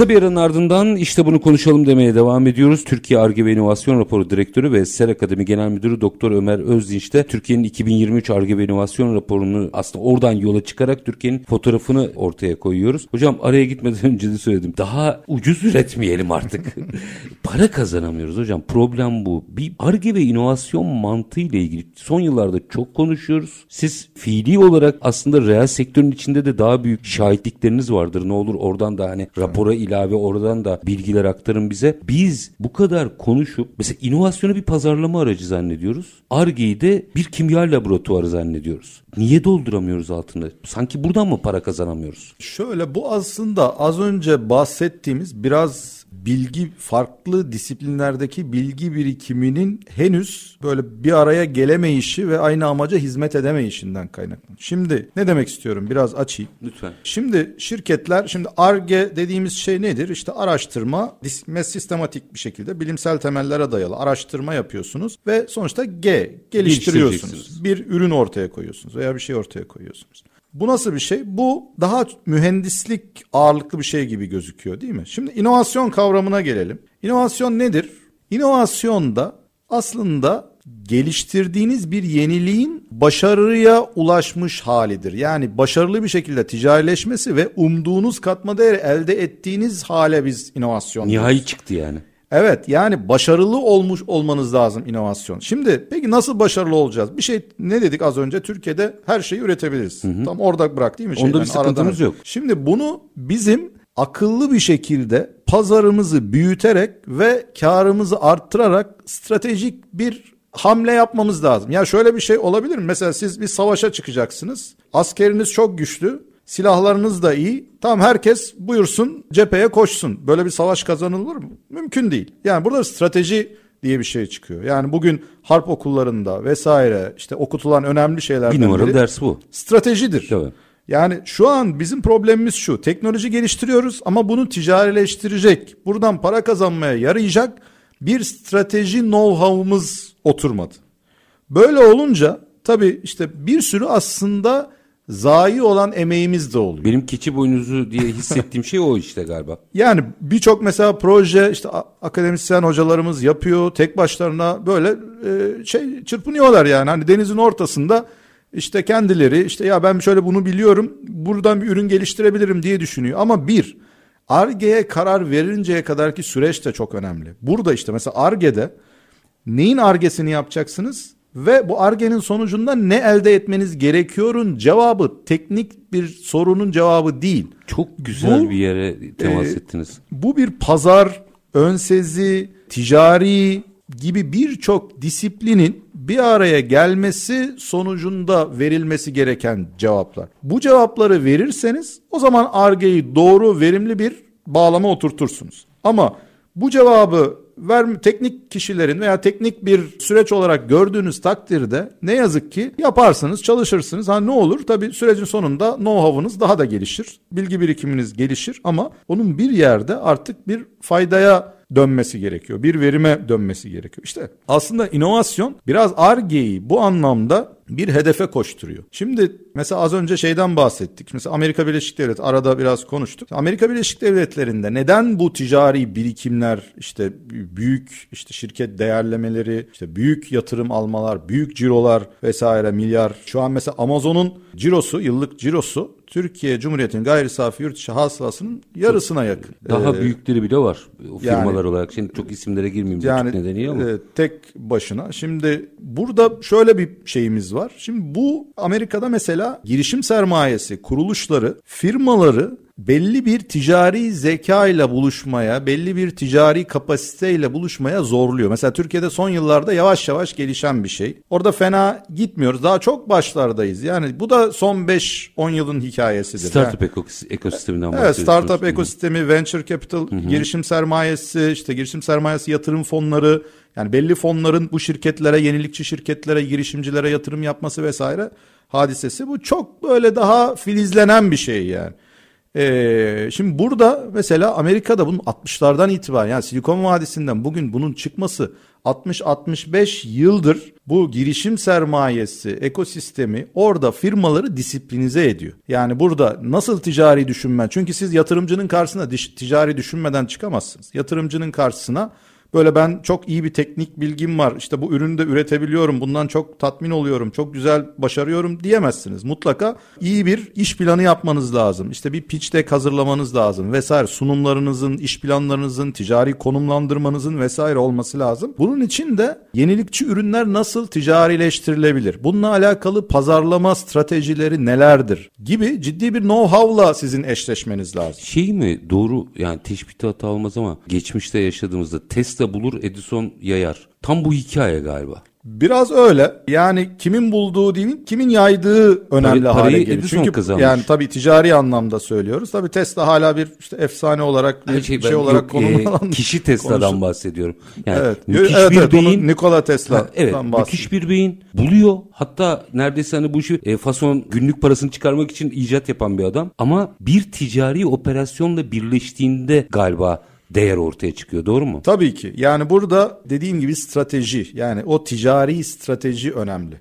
Kısa bir aranın ardından işte bunu konuşalım demeye devam ediyoruz. Türkiye Ar-Ge ve İnovasyon Raporu Direktörü ve Ser Akademi Genel Müdürü Dr. Ömer Özdinç de Türkiye'nin 2023 Ar-Ge ve İnovasyon Raporu'nu aslında oradan yola çıkarak Türkiye'nin fotoğrafını ortaya koyuyoruz. Hocam araya gitmeden önce de söyledim. Daha ucuz üretmeyelim artık. Para kazanamıyoruz hocam. Problem bu. Bir Ar-Ge ve inovasyon mantığıyla ilgili son yıllarda çok konuşuyoruz. Siz fiili olarak aslında reel sektörün içinde de daha büyük şahitlikleriniz vardır. Ne olur oradan da hani rapora ilave oradan da bilgiler aktarın bize. Biz bu kadar konuşup mesela inovasyonu bir pazarlama aracı zannediyoruz. Ar-Ge'yi de bir kimya laboratuvarı zannediyoruz. Niye dolduramıyoruz altını? Sanki buradan mı para kazanamıyoruz? Şöyle, bu aslında az önce bahsettiğimiz biraz bilgi, farklı disiplinlerdeki bilgi birikiminin henüz böyle bir araya gelemeyişi ve aynı amaca hizmet edemeyişinden kaynaklı. Şimdi ne demek istiyorum? Biraz açayım. Lütfen. Şimdi şirketler, şimdi Ar-Ge dediğimiz şey nedir? İşte araştırma, sistematik bir şekilde bilimsel temellere dayalı araştırma yapıyorsunuz ve sonuçta geliştiriyorsunuz. Bir ürün ortaya koyuyorsunuz veya bir şey ortaya koyuyorsunuz. Bu nasıl bir şey? Bu daha mühendislik ağırlıklı bir şey gibi gözüküyor, değil mi? Şimdi inovasyon kavramına gelelim. İnovasyon nedir? İnovasyon da aslında geliştirdiğiniz bir yeniliğin başarıya ulaşmış halidir. Yani başarılı bir şekilde ticarileşmesi ve umduğunuz katma değeri elde ettiğiniz hale biz inovasyon diyoruz. Nihai çıktı yani. Evet, yani başarılı olmuş olmanız lazım inovasyon. Şimdi peki nasıl başarılı olacağız? Bir şey, ne dedik az önce? Türkiye'de her şeyi üretebiliriz. Hı hı. Tam orada bırak, değil mi? Onda bir sıkıntımız yok. Şimdi bunu bizim akıllı bir şekilde pazarımızı büyüterek ve karımızı arttırarak stratejik bir hamle yapmamız lazım. Ya şöyle bir şey olabilir mi? Mesela siz bir savaşa çıkacaksınız. Askeriniz çok güçlü. Silahlarınız da iyi. Tamam, herkes buyursun cepheye koşsun. Böyle bir savaş kazanılır mı? Mümkün değil. Yani burada strateji diye bir şey çıkıyor. Yani bugün harp okullarında vesaire işte okutulan önemli şeylerden biri. Bir numaralı ders bu. Stratejidir. Tabii. Yani şu an bizim problemimiz şu. Teknoloji geliştiriyoruz ama bunu ticarileştirecek, buradan para kazanmaya yarayacak bir strateji know-how'ımız oturmadı. Böyle olunca tabii işte bir sürü aslında zayi olan emeğimiz de oluyor. Benim keçi boynuzu diye hissettiğim şey o işte galiba. Yani birçok mesela proje işte akademisyen hocalarımız yapıyor. Tek başlarına böyle çırpınıyorlar yani. Hani denizin ortasında işte kendileri işte ya ben şöyle bunu biliyorum, buradan bir ürün geliştirebilirim diye düşünüyor. Ama bir Ar-Ge'ye karar verinceye kadarki süreç de çok önemli. Burada işte mesela Ar-Ge'de neyin Ar-Ge'sini yapacaksınız? Ve bu Ar-Ge'nin sonucunda ne elde etmeniz gerekiyorun cevabı teknik bir sorunun cevabı değil. Çok güzel bir yere temas ettiniz. Bu bir pazar, önsezi, ticari gibi birçok disiplinin bir araya gelmesi sonucunda verilmesi gereken cevaplar. Bu cevapları verirseniz o zaman Ar-Ge'yi doğru, verimli bir bağlama oturtursunuz. Ama bu cevabı teknik kişilerin veya teknik bir süreç olarak gördüğünüz takdirde ne yazık ki yaparsınız, çalışırsınız. Ne olur? Tabii sürecin sonunda know-how'ınız daha da gelişir. Bilgi birikiminiz gelişir ama onun bir yerde artık bir faydaya dönmesi gerekiyor. Bir verime dönmesi gerekiyor. İşte aslında inovasyon biraz Ar-Ge'yi bu anlamda bir hedefe koşturuyor. Şimdi mesela az önce şeyden bahsettik. Mesela Amerika Birleşik Devletleri, arada biraz konuştuk. Amerika Birleşik Devletleri'nde neden bu ticari birikimler, işte büyük işte şirket değerlemeleri, işte büyük yatırım almalar, büyük cirolar vesaire, milyar. Şu an mesela Amazon'un cirosu, yıllık cirosu Türkiye Cumhuriyeti'nin gayri safi yurt içi hasılasının yarısına yakın. Daha büyükleri bile var firmalar yani, olarak. Şimdi çok isimlere girmeyeyim yani, nedeniyle ama. Tek başına. Şimdi burada şöyle bir şeyimiz var. Şimdi bu Amerika'da mesela girişim sermayesi, kuruluşları, firmaları belli bir ticari zeka ile buluşmaya, belli bir ticari kapasite ile buluşmaya zorluyor. Mesela Türkiye'de son yıllarda yavaş yavaş gelişen bir şey. Orada fena gitmiyoruz. Daha çok başlardayız. Yani bu da son 5-10 yılın hikayesidir. Startup ekosisteminden bahsediyorsunuz. Evet, startup ekosistemi, venture capital, girişim sermayesi, işte girişim sermayesi yatırım fonları, yani belli fonların bu şirketlere, yenilikçi şirketlere, girişimcilere yatırım yapması vesaire hadisesi. Bu çok böyle daha filizlenen bir şey yani. Şimdi burada mesela Amerika'da bunun 60'lardan itibaren, yani Silikon Vadisi'nden bugün bunun çıkması 60-65 yıldır bu girişim sermayesi, ekosistemi orada firmaları disiplinize ediyor. Yani burada nasıl ticari düşünmen? Çünkü siz yatırımcının karşısına ticari düşünmeden çıkamazsınız. Yatırımcının karşısına böyle ben çok iyi bir teknik bilgim var, işte bu ürünü de üretebiliyorum, bundan çok tatmin oluyorum, çok güzel başarıyorum diyemezsiniz. Mutlaka iyi bir iş planı yapmanız lazım. İşte bir pitch deck hazırlamanız lazım vesaire. Sunumlarınızın, iş planlarınızın, ticari konumlandırmanızın vesaire olması lazım. Bunun için de yenilikçi ürünler nasıl ticarileştirilebilir? Bununla alakalı pazarlama stratejileri nelerdir? Gibi ciddi bir know-how'la sizin eşleşmeniz lazım. Şey mi doğru, yani teşbihte hata olmaz ama geçmişte yaşadığımızda Tesla bulur, Edison yayar. Tam bu hikaye galiba. Biraz öyle. Yani kimin bulduğu değil, kimin yaydığı önemli hale geliyor. Çünkü kazanmış. Yani tabii ticari anlamda söylüyoruz. Tabii Tesla hala bir işte efsane olarak bir şey olarak konumlandı. Kişi Tesla'dan bahsediyorum. Yani evet. Müthiş bir beyin. Nikola Tesla'dan bahsediyorum. Müthiş bir beyin. Buluyor. Hatta neredeyse hani bu işi fason günlük parasını çıkarmak için icat yapan bir adam. Ama bir ticari operasyonla birleştiğinde galiba değer ortaya çıkıyor, doğru mu? Tabii ki. Yani burada dediğim gibi strateji, yani o ticari strateji önemli.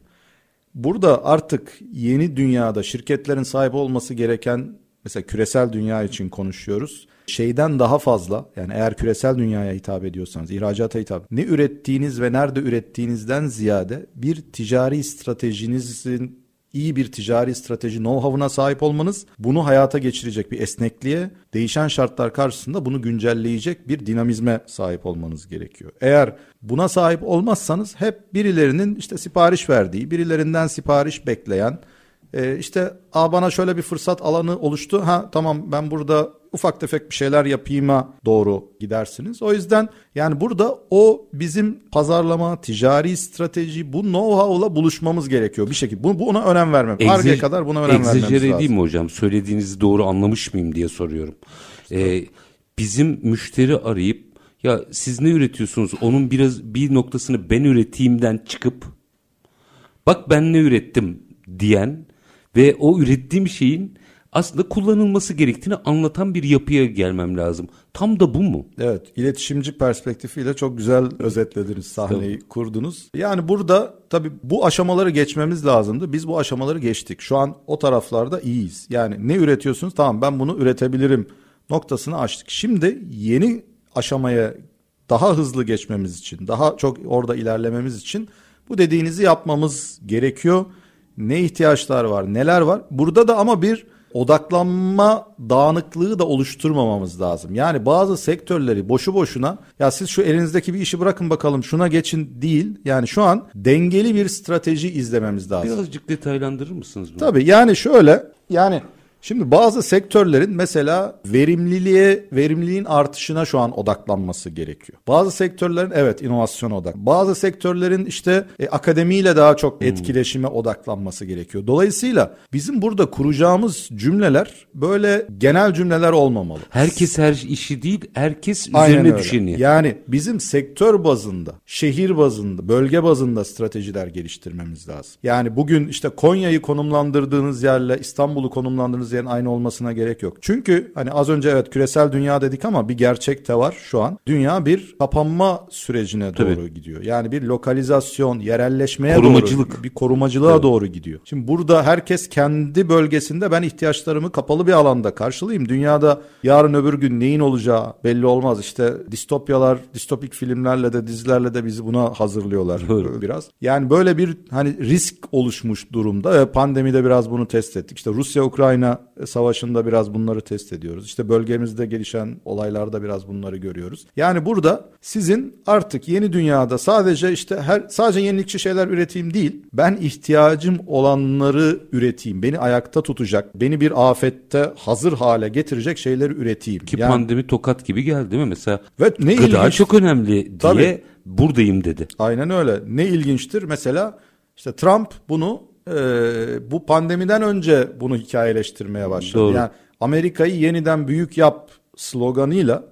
Burada artık yeni dünyada şirketlerin sahip olması gereken, mesela küresel dünya için konuşuyoruz, şeyden daha fazla, yani eğer küresel dünyaya hitap ediyorsanız, ihracata hitap, ne ürettiğiniz ve nerede ürettiğinizden ziyade bir ticari stratejinizin, iyi bir ticari strateji know-how'una sahip olmanız bunu hayata geçirecek bir esnekliğe, değişen şartlar karşısında bunu güncelleyecek bir dinamizme sahip olmanız gerekiyor. Eğer buna sahip olmazsanız hep birilerinin işte sipariş verdiği, birilerinden sipariş bekleyen, işte bana şöyle bir fırsat alanı oluştu, ha tamam ben burada ufak tefek bir şeyler yapayım'a doğru gidersiniz. O yüzden yani burada o bizim pazarlama, ticari strateji, bu know-how'la buluşmamız gerekiyor bir şekilde. Buna önem vermemiz lazım. Ar-Ge'ye kadar buna önem vermemiz lazım. Egzajere değil mi hocam? Söylediğinizi doğru anlamış mıyım diye soruyorum. Bizim müşteri arayıp ya siz ne üretiyorsunuz? Onun bir noktasını ben üreteyimden çıkıp bak ben ne ürettim diyen ve o ürettiğim şeyin aslında kullanılması gerektiğini anlatan bir yapıya gelmem lazım. Tam da bu mu? Evet, iletişimci perspektifiyle çok güzel özetlediniz, sahneyi kurdunuz. Yani burada tabii bu aşamaları geçmemiz lazımdı. Biz bu aşamaları geçtik. Şu an o taraflarda iyiyiz. Yani ne üretiyorsunuz? Tamam ben bunu üretebilirim noktasını aştık. Şimdi yeni aşamaya daha hızlı geçmemiz için, daha çok orada ilerlememiz için bu dediğinizi yapmamız gerekiyor. Ne ihtiyaçlar var, neler var? Burada da ama bir odaklanma dağınıklığı da oluşturmamamız lazım. Yani bazı sektörleri boşu boşuna ya siz şu elinizdeki bir işi bırakın bakalım şuna geçin değil. Yani şu an dengeli bir strateji izlememiz lazım. Birazcık detaylandırır mısınız bunu? Tabii yani şöyle, yani şimdi bazı sektörlerin mesela verimliliğin artışına şu an odaklanması gerekiyor. Bazı sektörlerin evet inovasyona odak. Bazı sektörlerin işte akademiyle daha çok etkileşime odaklanması gerekiyor. Dolayısıyla bizim burada kuracağımız cümleler böyle genel cümleler olmamalı. Herkes her işi değil, herkes üzerine düşeni. Yani bizim sektör bazında, şehir bazında, bölge bazında stratejiler geliştirmemiz lazım. Yani bugün işte Konya'yı konumlandırdığınız yerle İstanbul'u konumlandırdığınız yerin aynı olmasına gerek yok. Çünkü hani az önce evet küresel dünya dedik ama bir gerçek de var şu an. Dünya bir kapanma sürecine doğru gidiyor. Yani bir lokalizasyon, yerelleşmeye doğru, bir korumacılığa doğru gidiyor. Şimdi burada herkes kendi bölgesinde ben ihtiyaçlarımı kapalı bir alanda karşılayayım. Dünyada yarın öbür gün neyin olacağı belli olmaz. İşte distopik filmlerle de dizilerle de bizi buna hazırlıyorlar biraz. Yani böyle bir hani risk oluşmuş durumda. Pandemide biraz bunu test ettik. İşte Rusya-Ukrayna savaşında biraz bunları test ediyoruz. İşte bölgemizde gelişen olaylarda biraz bunları görüyoruz. Yani burada sizin artık yeni dünyada sadece işte sadece yenilikçi şeyler üreteyim değil, ben ihtiyacım olanları üreteyim. Beni ayakta tutacak, beni bir afette hazır hale getirecek şeyleri üreteyim. Ki yani, pandemi tokat gibi geldi değil mi mesela? Ve ne gıda ilginç, çok önemli diye tabii, buradayım dedi. Aynen öyle. Ne ilginçtir mesela işte Trump bunu bu pandemiden önce bunu hikayeleştirmeye başladı. Doğru. Yani Amerika'yı yeniden büyük yap sloganıyla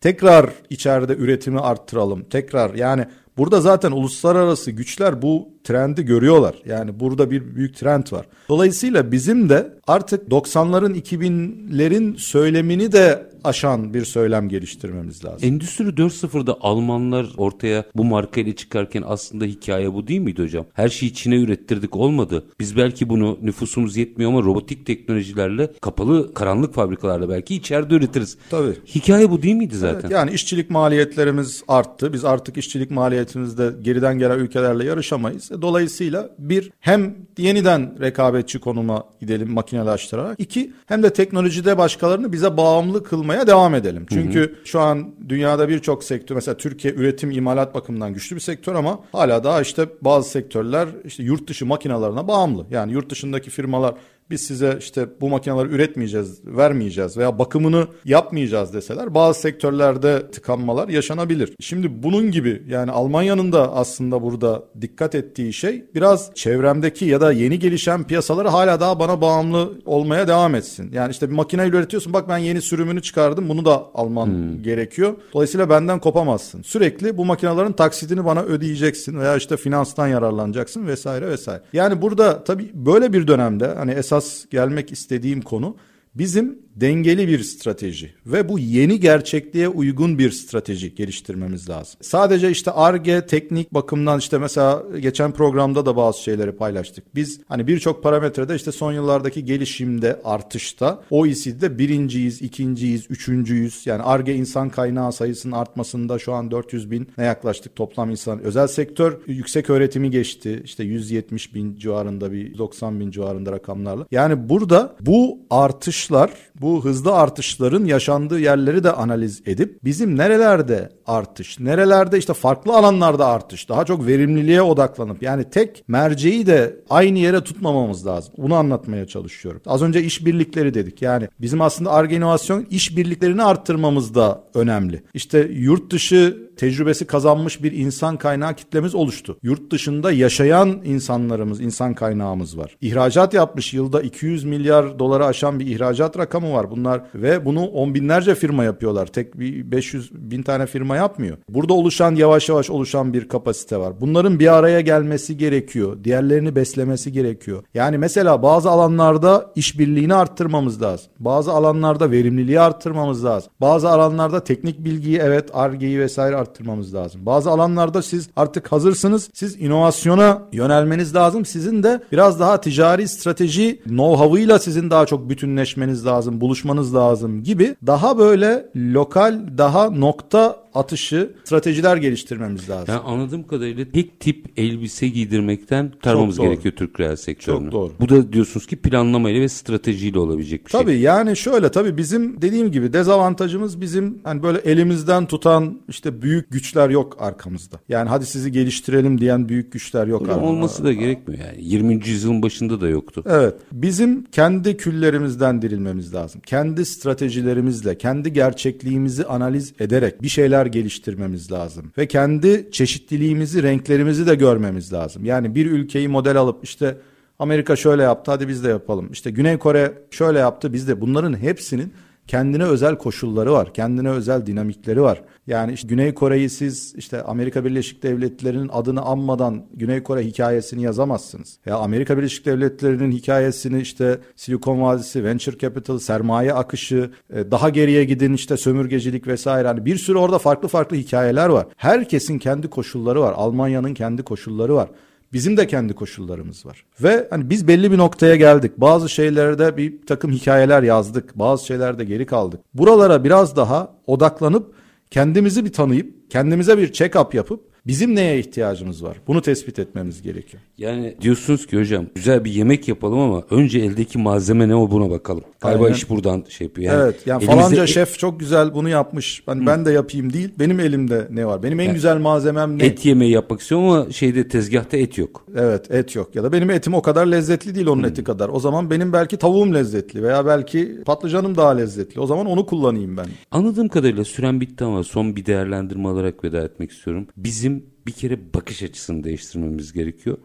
tekrar içeride üretimi arttıralım. Tekrar yani burada zaten uluslararası güçler bu trendi görüyorlar. Yani burada bir büyük trend var. Dolayısıyla bizim de artık 90'ların 2000'lerin söylemini de aşan bir söylem geliştirmemiz lazım. Endüstri 4.0'da Almanlar ortaya bu markayla çıkarken aslında hikaye bu değil miydi hocam? Her şeyi Çin'e ürettirdik olmadı. Biz belki bunu nüfusumuz yetmiyor ama robotik teknolojilerle kapalı karanlık fabrikalarla belki içeride üretiriz. Tabii. Hikaye bu değil miydi zaten? Evet, yani işçilik maliyetlerimiz arttı. Biz artık işçilik maliyetimizde geriden gelen ülkelerle yarışamayız. Dolayısıyla bir, hem yeniden rekabetçi konuma gidelim makinelaştırarak. İki, hem de teknolojide başkalarını bize bağımlı kılmaya devam edelim. Çünkü şu an dünyada birçok sektör, mesela Türkiye üretim imalat bakımından güçlü bir sektör ama hala daha işte bazı sektörler işte yurt dışı makinalarına bağımlı. Yani yurt dışındaki firmalar biz size işte bu makineleri üretmeyeceğiz, vermeyeceğiz veya bakımını yapmayacağız deseler bazı sektörlerde tıkanmalar yaşanabilir. Şimdi bunun gibi yani Almanya'nın da aslında burada dikkat ettiği şey biraz çevremdeki ya da yeni gelişen piyasaları hala daha bana bağımlı olmaya devam etsin. Yani işte bir makineyle üretiyorsun, bak ben yeni sürümünü çıkardım, bunu da alman gerekiyor. Dolayısıyla benden kopamazsın. Sürekli bu makinelerin taksidini bana ödeyeceksin veya işte finanstan yararlanacaksın vesaire vesaire. Yani burada tabii böyle bir dönemde hani esas gelmek istediğim konu bizim dengeli bir strateji ve bu yeni gerçekliğe uygun bir strateji geliştirmemiz lazım. Sadece işte Ar-Ge teknik bakımdan işte mesela geçen programda da bazı şeyleri paylaştık. Biz hani birçok parametrede işte son yıllardaki gelişimde, artışta OECD'de birinciyiz, ikinciyiz, üçüncüyüz. Yani Ar-Ge insan kaynağı sayısının artmasında şu an 400.000'e yaklaştık toplam insan. Özel sektör yüksek öğretimi geçti. İşte 170.000 civarında, bir 90.000 civarında rakamlarla. Yani burada bu artışlar, bu hızlı artışların yaşandığı yerleri de analiz edip bizim nerelerde artış, nerelerde işte farklı alanlarda artış, daha çok verimliliğe odaklanıp yani tek merceği de aynı yere tutmamamız lazım. Bunu anlatmaya çalışıyorum. Az önce işbirlikleri dedik. Yani bizim aslında Ar-Ge inovasyon işbirliklerini arttırmamız da önemli. İşte yurt dışı tecrübesi kazanmış bir insan kaynağı kitlemiz oluştu. Yurt dışında yaşayan insanlarımız, insan kaynağımız var. İhracat yapmış, yılda 200 milyar dolara aşan bir ihracat rakamı var bunlar ve bunu on binlerce firma yapıyorlar. Tek bir 500.000 tane firma yapmıyor. Burada oluşan, yavaş yavaş oluşan bir kapasite var. Bunların bir araya gelmesi gerekiyor. Diğerlerini beslemesi gerekiyor. Yani mesela bazı alanlarda işbirliğini arttırmamız lazım. Bazı alanlarda verimliliği arttırmamız lazım. Bazı alanlarda teknik bilgiyi, evet Ar-Ge'yi vesaire arttırmamız lazım. Bazı alanlarda siz artık hazırsınız. Siz inovasyona yönelmeniz lazım. Sizin de biraz daha ticari strateji know-how'ıyla sizin daha çok bütünleşmeniz lazım, buluşmanız lazım gibi daha böyle lokal, daha nokta atışı stratejiler geliştirmemiz lazım. Yani anladığım kadarıyla tek tip elbise giydirmekten kurtarmamız gerekiyor Türk reel sektörünü. Çok doğru. Bu da diyorsunuz ki planlamayla ve stratejiyle olabilecek bir tabii şey. Tabii yani şöyle, tabii bizim dediğim gibi dezavantajımız bizim hani böyle elimizden tutan işte büyük güçler yok arkamızda. Yani hadi sizi geliştirelim diyen büyük güçler yok arkamızda. Olması da gerekmiyor yani. 20. yüzyılın başında da yoktu. Evet. Bizim kendi küllerimizden dirilmemiz lazım. Kendi stratejilerimizle, kendi gerçekliğimizi analiz ederek bir şeyler geliştirmemiz lazım ve kendi çeşitliliğimizi, renklerimizi de görmemiz lazım. Yani bir ülkeyi model alıp işte Amerika şöyle yaptı, hadi biz de yapalım. İşte Güney Kore şöyle yaptı, biz de. Bunların hepsinin kendine özel koşulları var, kendine özel dinamikleri var. Yani işte Güney Kore'yi siz işte Amerika Birleşik Devletleri'nin adını anmadan Güney Kore hikayesini yazamazsınız. Ya Amerika Birleşik Devletleri'nin hikayesini işte Silikon Vadisi, Venture Capital, sermaye akışı, daha geriye gidin işte sömürgecilik vesaire. Hani bir sürü orada farklı farklı hikayeler var. Herkesin kendi koşulları var. Almanya'nın kendi koşulları var. Bizim de kendi koşullarımız var. Ve hani biz belli bir noktaya geldik. Bazı şeylerde bir takım hikayeler yazdık. Bazı şeylerde geri kaldık. Buralara biraz daha odaklanıp kendimizi bir tanıyıp kendimize bir check-up yapıp bizim neye ihtiyacımız var? Bunu tespit etmemiz gerekiyor. Yani diyorsunuz ki hocam güzel bir yemek yapalım ama önce eldeki malzeme ne, o buna bakalım. Galiba iş buradan şey yapıyor. Yani evet, yani elimizde... falanca şef çok güzel bunu yapmış. Hani ben de yapayım değil. Benim elimde ne var? Benim en güzel malzemem ne? Et yemeği yapmak istiyorum ama şeyde, tezgahta et yok. Evet, et yok. Ya da benim etim o kadar lezzetli değil onun eti kadar. O zaman benim belki tavuğum lezzetli veya belki patlıcanım daha lezzetli. O zaman onu kullanayım ben. Anladığım kadarıyla süren bitti ama son bir değerlendirme olarak veda etmek istiyorum. Bizim bir kere bakış açısını değiştirmemiz gerekiyor.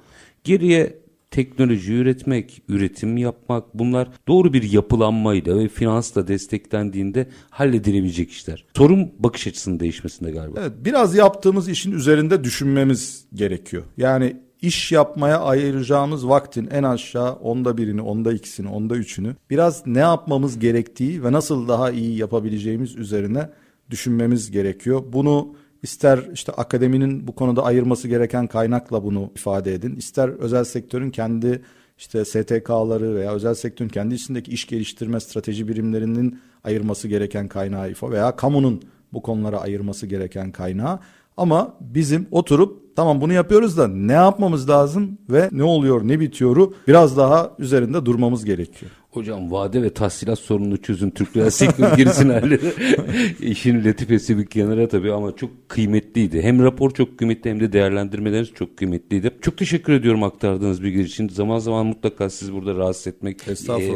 Geriye teknoloji üretmek, üretim yapmak, bunlar doğru bir yapılanmayla ve finansla desteklendiğinde halledilebilecek işler. Sorun bakış açısının değişmesinde galiba. Evet, biraz yaptığımız işin üzerinde düşünmemiz gerekiyor. Yani iş yapmaya ayıracağımız vaktin en aşağı 1/10, 1/2, 3/10 biraz ne yapmamız gerektiği ve nasıl daha iyi yapabileceğimiz üzerine düşünmemiz gerekiyor. Bunu ister işte akademinin bu konuda ayırması gereken kaynakla bunu ifade edin, ister özel sektörün kendi işte STK'ları veya özel sektörün kendi içindeki iş geliştirme strateji birimlerinin ayırması gereken kaynağı veya kamunun bu konulara ayırması gereken kaynağı. Ama bizim oturup tamam bunu yapıyoruz da ne yapmamız lazım ve ne oluyor ne bitiyoru biraz daha üzerinde durmamız gerekiyor. Hocam vade ve tahsilat sorununu çözün. Türkler sektör girsin halleri. İşin latifesi bir kenara tabii ama çok kıymetliydi. Hem rapor çok kıymetli hem de değerlendirmeleriniz çok kıymetliydi. Çok teşekkür ediyorum aktardığınız bilgiler için. Zaman zaman mutlaka sizi burada rahatsız etmek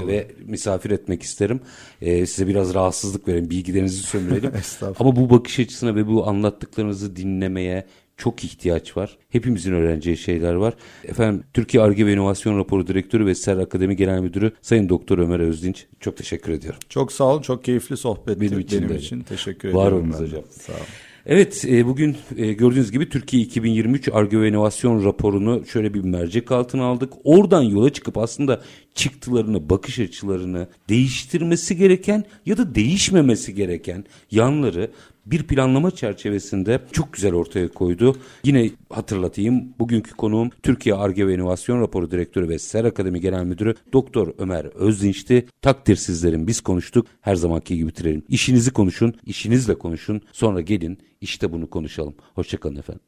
ve misafir etmek isterim. Size biraz rahatsızlık verelim, bilgilerinizi sömürelim. Ama bu bakış açısına ve bu anlattıklarınızı dinlemeye çok ihtiyaç var. Hepimizin öğreneceği şeyler var. Efendim Türkiye Ar-Ge ve İnovasyon Raporu Direktörü ve Ser Akademi Genel Müdürü Sayın Dr. Ömer Özdinç, çok teşekkür ediyorum. Çok sağ olun. Çok keyifli sohbetti benim için. Teşekkür ederim. Var olunuz hocam. Sağ olun. Evet, bugün gördüğünüz gibi Türkiye 2023 Ar-Ge ve İnovasyon Raporu'nu şöyle bir mercek altına aldık. Oradan yola çıkıp aslında çıktılarını, bakış açılarını değiştirmesi gereken ya da değişmemesi gereken yanları bir planlama çerçevesinde çok güzel ortaya koydu. Yine hatırlatayım, bugünkü konuğum Türkiye Ar-Ge ve İnovasyon Raporu Direktörü ve Ser Akademi Genel Müdürü Dr. Ömer Özdinç'ti. Takdir sizlerin, biz konuştuk. Her zamanki gibi bitirelim. İşinizi konuşun, işinizle konuşun. Sonra gelin işte bunu konuşalım. Hoşçakalın efendim.